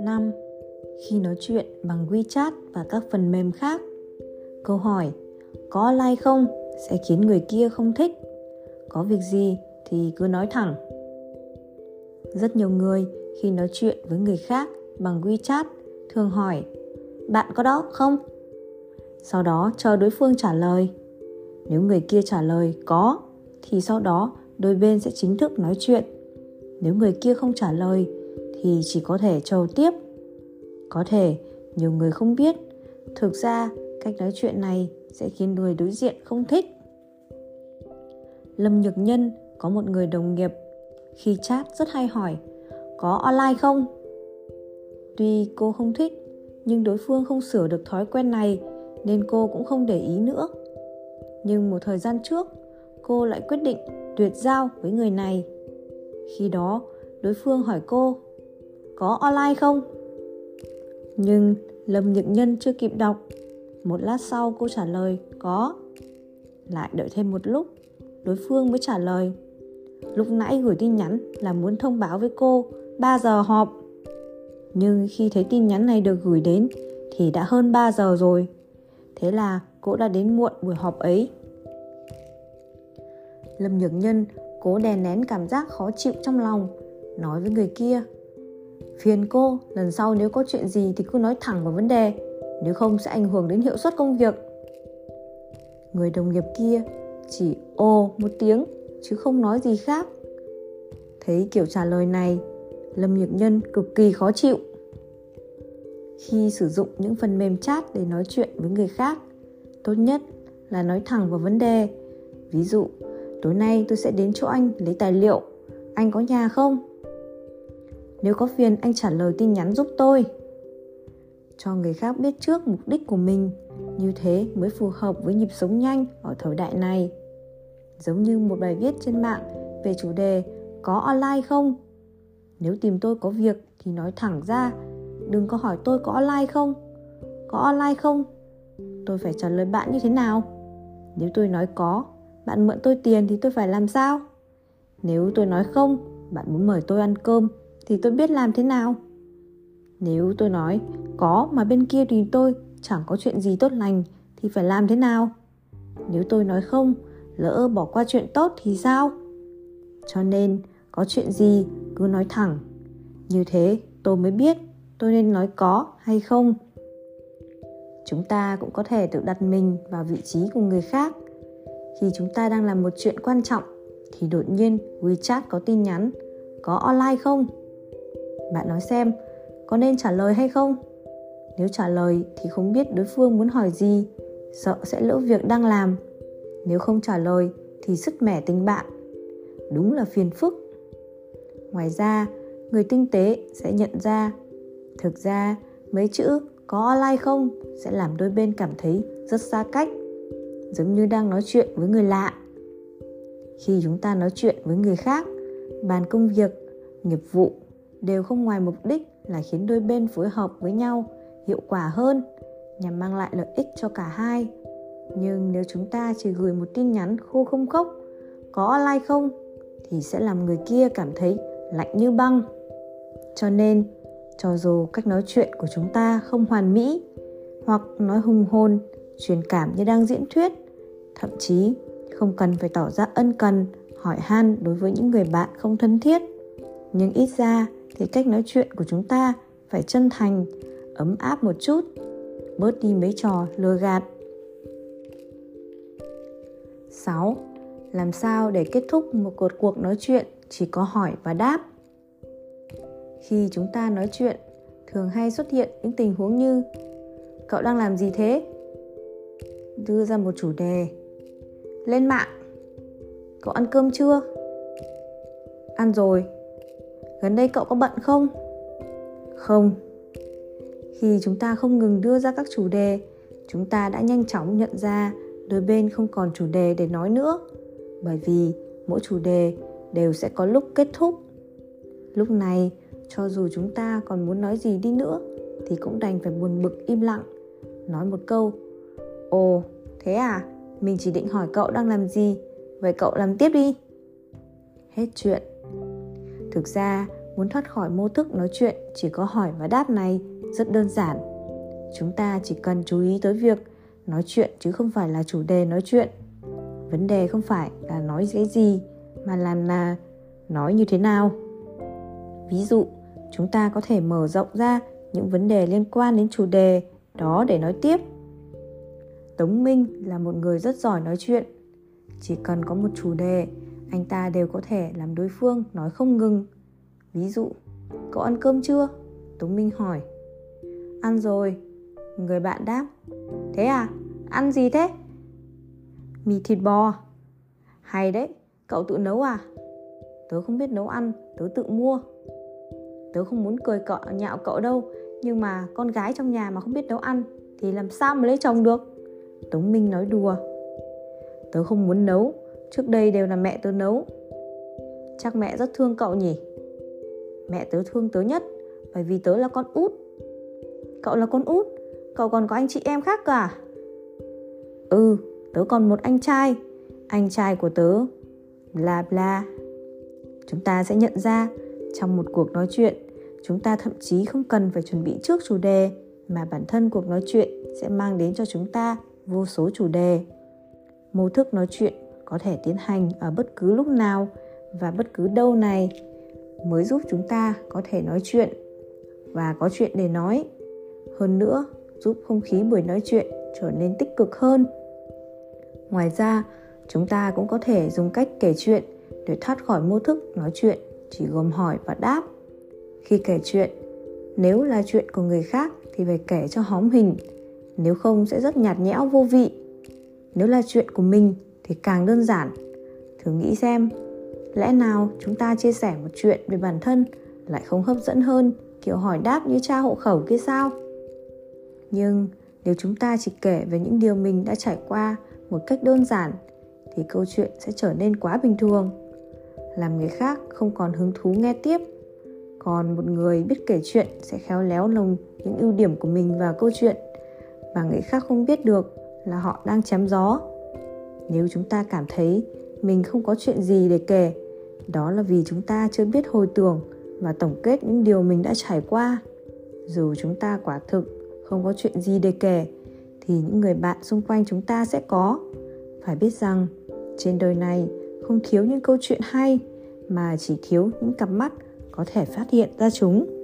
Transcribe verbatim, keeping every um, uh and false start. năm. Khi nói chuyện bằng WeChat và các phần mềm khác, câu hỏi "có like không?" sẽ khiến người kia không thích. Có việc gì thì cứ nói thẳng. Rất nhiều người khi nói chuyện với người khác bằng WeChat thường hỏi "bạn có đó không?" Sau đó chờ đối phương trả lời. Nếu người kia trả lời có thì sau đó đôi bên sẽ chính thức nói chuyện. Nếu người kia không trả lời thì chỉ có thể chờ tiếp. Có thể nhiều người không biết, thực ra cách nói chuyện này sẽ khiến người đối diện không thích. Lâm Nhược Nhân có một người đồng nghiệp khi chat rất hay hỏi "có online không?" Tuy cô không thích nhưng đối phương không sửa được thói quen này nên cô cũng không để ý nữa. Nhưng một thời gian trước, cô lại quyết định tuyệt giao với người này. Khi đó, đối phương hỏi cô "có online không?" Nhưng Lâm Nhật Nhân chưa kịp đọc. Một lát sau cô trả lời "có". Lại đợi thêm một lúc, đối phương mới trả lời "lúc nãy gửi tin nhắn là muốn thông báo với cô ba giờ họp". Nhưng khi thấy tin nhắn này được gửi đến thì đã hơn ba giờ rồi. Thế là cô đã đến muộn buổi họp ấy. Lâm Nhược Nhân cố đè nén cảm giác khó chịu trong lòng, nói với người kia "phiền cô, lần sau nếu có chuyện gì thì cứ nói thẳng vào vấn đề, nếu không sẽ ảnh hưởng đến hiệu suất công việc". Người đồng nghiệp kia chỉ ồ một tiếng chứ không nói gì khác. Thấy kiểu trả lời này, Lâm Nhược Nhân cực kỳ khó chịu. Khi sử dụng những phần mềm chat để nói chuyện với người khác, tốt nhất là nói thẳng vào vấn đề. Ví dụ, "tối nay tôi sẽ đến chỗ anh lấy tài liệu, anh có nhà không? Nếu có phiền anh trả lời tin nhắn giúp tôi". Cho người khác biết trước mục đích của mình, như thế mới phù hợp với nhịp sống nhanh ở thời đại này. Giống như một bài viết trên mạng về chủ đề "có online không?". Nếu tìm tôi có việc thì nói thẳng ra, đừng có hỏi tôi "có online không?". "Có online không?" Tôi phải trả lời bạn như thế nào? Nếu tôi nói có, bạn mượn tôi tiền thì tôi phải làm sao? Nếu tôi nói không, bạn muốn mời tôi ăn cơm thì tôi biết làm thế nào? Nếu tôi nói có mà bên kia thì tôi chẳng có chuyện gì tốt lành thì phải làm thế nào? Nếu tôi nói không, lỡ bỏ qua chuyện tốt thì sao? Cho nên có chuyện gì cứ nói thẳng. Như thế tôi mới biết tôi nên nói có hay không. Chúng ta cũng có thể tự đặt mình vào vị trí của người khác. Khi chúng ta đang làm một chuyện quan trọng thì đột nhiên WeChat có tin nhắn "có online không?". Bạn nói xem có nên trả lời hay không? Nếu trả lời thì không biết đối phương muốn hỏi gì, sợ sẽ lỡ việc đang làm. Nếu không trả lời thì sứt mẻ tình bạn. Đúng là phiền phức. Ngoài ra, người tinh tế sẽ nhận ra thực ra mấy chữ "có online không?" sẽ làm đôi bên cảm thấy rất xa cách, giống như đang nói chuyện với người lạ. Khi chúng ta nói chuyện với người khác, bàn công việc, nghiệp vụ đều không ngoài mục đích là khiến đôi bên phối hợp với nhau hiệu quả hơn, nhằm mang lại lợi ích cho cả hai. Nhưng nếu chúng ta chỉ gửi một tin nhắn khô không khốc "có online không?" thì sẽ làm người kia cảm thấy lạnh như băng. Cho nên cho dù cách nói chuyện của chúng ta không hoàn mỹ, hoặc nói hùng hồn, truyền cảm như đang diễn thuyết, thậm chí không cần phải tỏ ra ân cần, hỏi han đối với những người bạn không thân thiết, nhưng ít ra thì cách nói chuyện của chúng ta phải chân thành, ấm áp một chút, bớt đi mấy trò lừa gạt. sáu. Làm sao để kết thúc một cuộc cuộc nói chuyện chỉ có hỏi và đáp? Khi chúng ta nói chuyện, thường hay xuất hiện những tình huống như "cậu đang làm gì thế?", đưa ra một chủ đề, "lên mạng", "cậu ăn cơm chưa?", "ăn rồi", "gần đây cậu có bận không?", "không". Khi chúng ta không ngừng đưa ra các chủ đề, chúng ta đã nhanh chóng nhận ra đôi bên không còn chủ đề để nói nữa, bởi vì mỗi chủ đề đều sẽ có lúc kết thúc. Lúc này, cho dù chúng ta còn muốn nói gì đi nữa thì cũng đành phải buồn bực im lặng, nói một câu "Ồ, thế à, mình chỉ định hỏi cậu đang làm gì, vậy cậu làm tiếp đi". hết chuyện. Thực ra, muốn thoát khỏi mô thức nói chuyện chỉ có hỏi và đáp này rất đơn giản. Chúng ta chỉ cần chú ý tới việc nói chuyện chứ không phải là chủ đề nói chuyện. Vấn đề không phải là nói cái gì, mà làm là nói như thế nào. Ví dụ, chúng ta có thể mở rộng ra những vấn đề liên quan đến chủ đề đó để nói tiếp. Tống Minh là một người rất giỏi nói chuyện. Chỉ cần có một chủ đề, anh ta đều có thể làm đối phương nói không ngừng. Ví dụ, cậu ăn cơm chưa? Tống Minh hỏi. Ăn rồi. Người bạn đáp. Thế à? Ăn gì thế? Mì thịt bò. Hay đấy, cậu tự nấu à? Tớ không biết nấu ăn, tớ tự mua. Tớ không muốn cười cọ nhạo cậu đâu, nhưng mà con gái trong nhà mà không biết nấu ăn thì làm sao mà lấy chồng được? Tống Minh nói đùa. Tớ không muốn nấu, trước đây đều là mẹ tớ nấu. Chắc mẹ rất thương cậu nhỉ? Mẹ tớ thương tớ nhất, bởi vì tớ là con út. Cậu là con út, cậu còn có anh chị em khác cả? Ừ, tớ còn một anh trai. Anh trai của tớ bla bla. Chúng ta sẽ nhận ra, trong một cuộc nói chuyện, chúng ta thậm chí không cần phải chuẩn bị trước chủ đề, mà bản thân cuộc nói chuyện sẽ mang đến cho chúng ta vô số chủ đề. Mô thức nói chuyện có thể tiến hành ở bất cứ lúc nào và bất cứ đâu này mới giúp chúng ta có thể nói chuyện và có chuyện để nói. Hơn nữa, giúp không khí buổi nói chuyện trở nên tích cực hơn. Ngoài ra, chúng ta cũng có thể dùng cách kể chuyện để thoát khỏi mô thức nói chuyện chỉ gồm hỏi và đáp. Khi kể chuyện, nếu là chuyện của người khác thì phải kể cho hóm hình, nếu không sẽ rất nhạt nhẽo vô vị. Nếu là chuyện của mình thì càng đơn giản. Thử nghĩ xem, lẽ nào chúng ta chia sẻ một chuyện về bản thân lại không hấp dẫn hơn kiểu hỏi đáp như tra hộ khẩu kia sao? Nhưng nếu chúng ta chỉ kể về những điều mình đã trải qua một cách đơn giản thì câu chuyện sẽ trở nên quá bình thường, làm người khác không còn hứng thú nghe tiếp. Còn một người biết kể chuyện sẽ khéo léo lồng những ưu điểm của mình vào câu chuyện, và người khác không biết được là họ đang chém gió. Nếu chúng ta cảm thấy mình không có chuyện gì để kể, đó là vì chúng ta chưa biết hồi tưởng và tổng kết những điều mình đã trải qua. Dù chúng ta quả thực không có chuyện gì để kể, thì những người bạn xung quanh chúng ta sẽ có. Phải biết rằng, trên đời này không thiếu những câu chuyện hay, mà chỉ thiếu những cặp mắt có thể phát hiện ra chúng.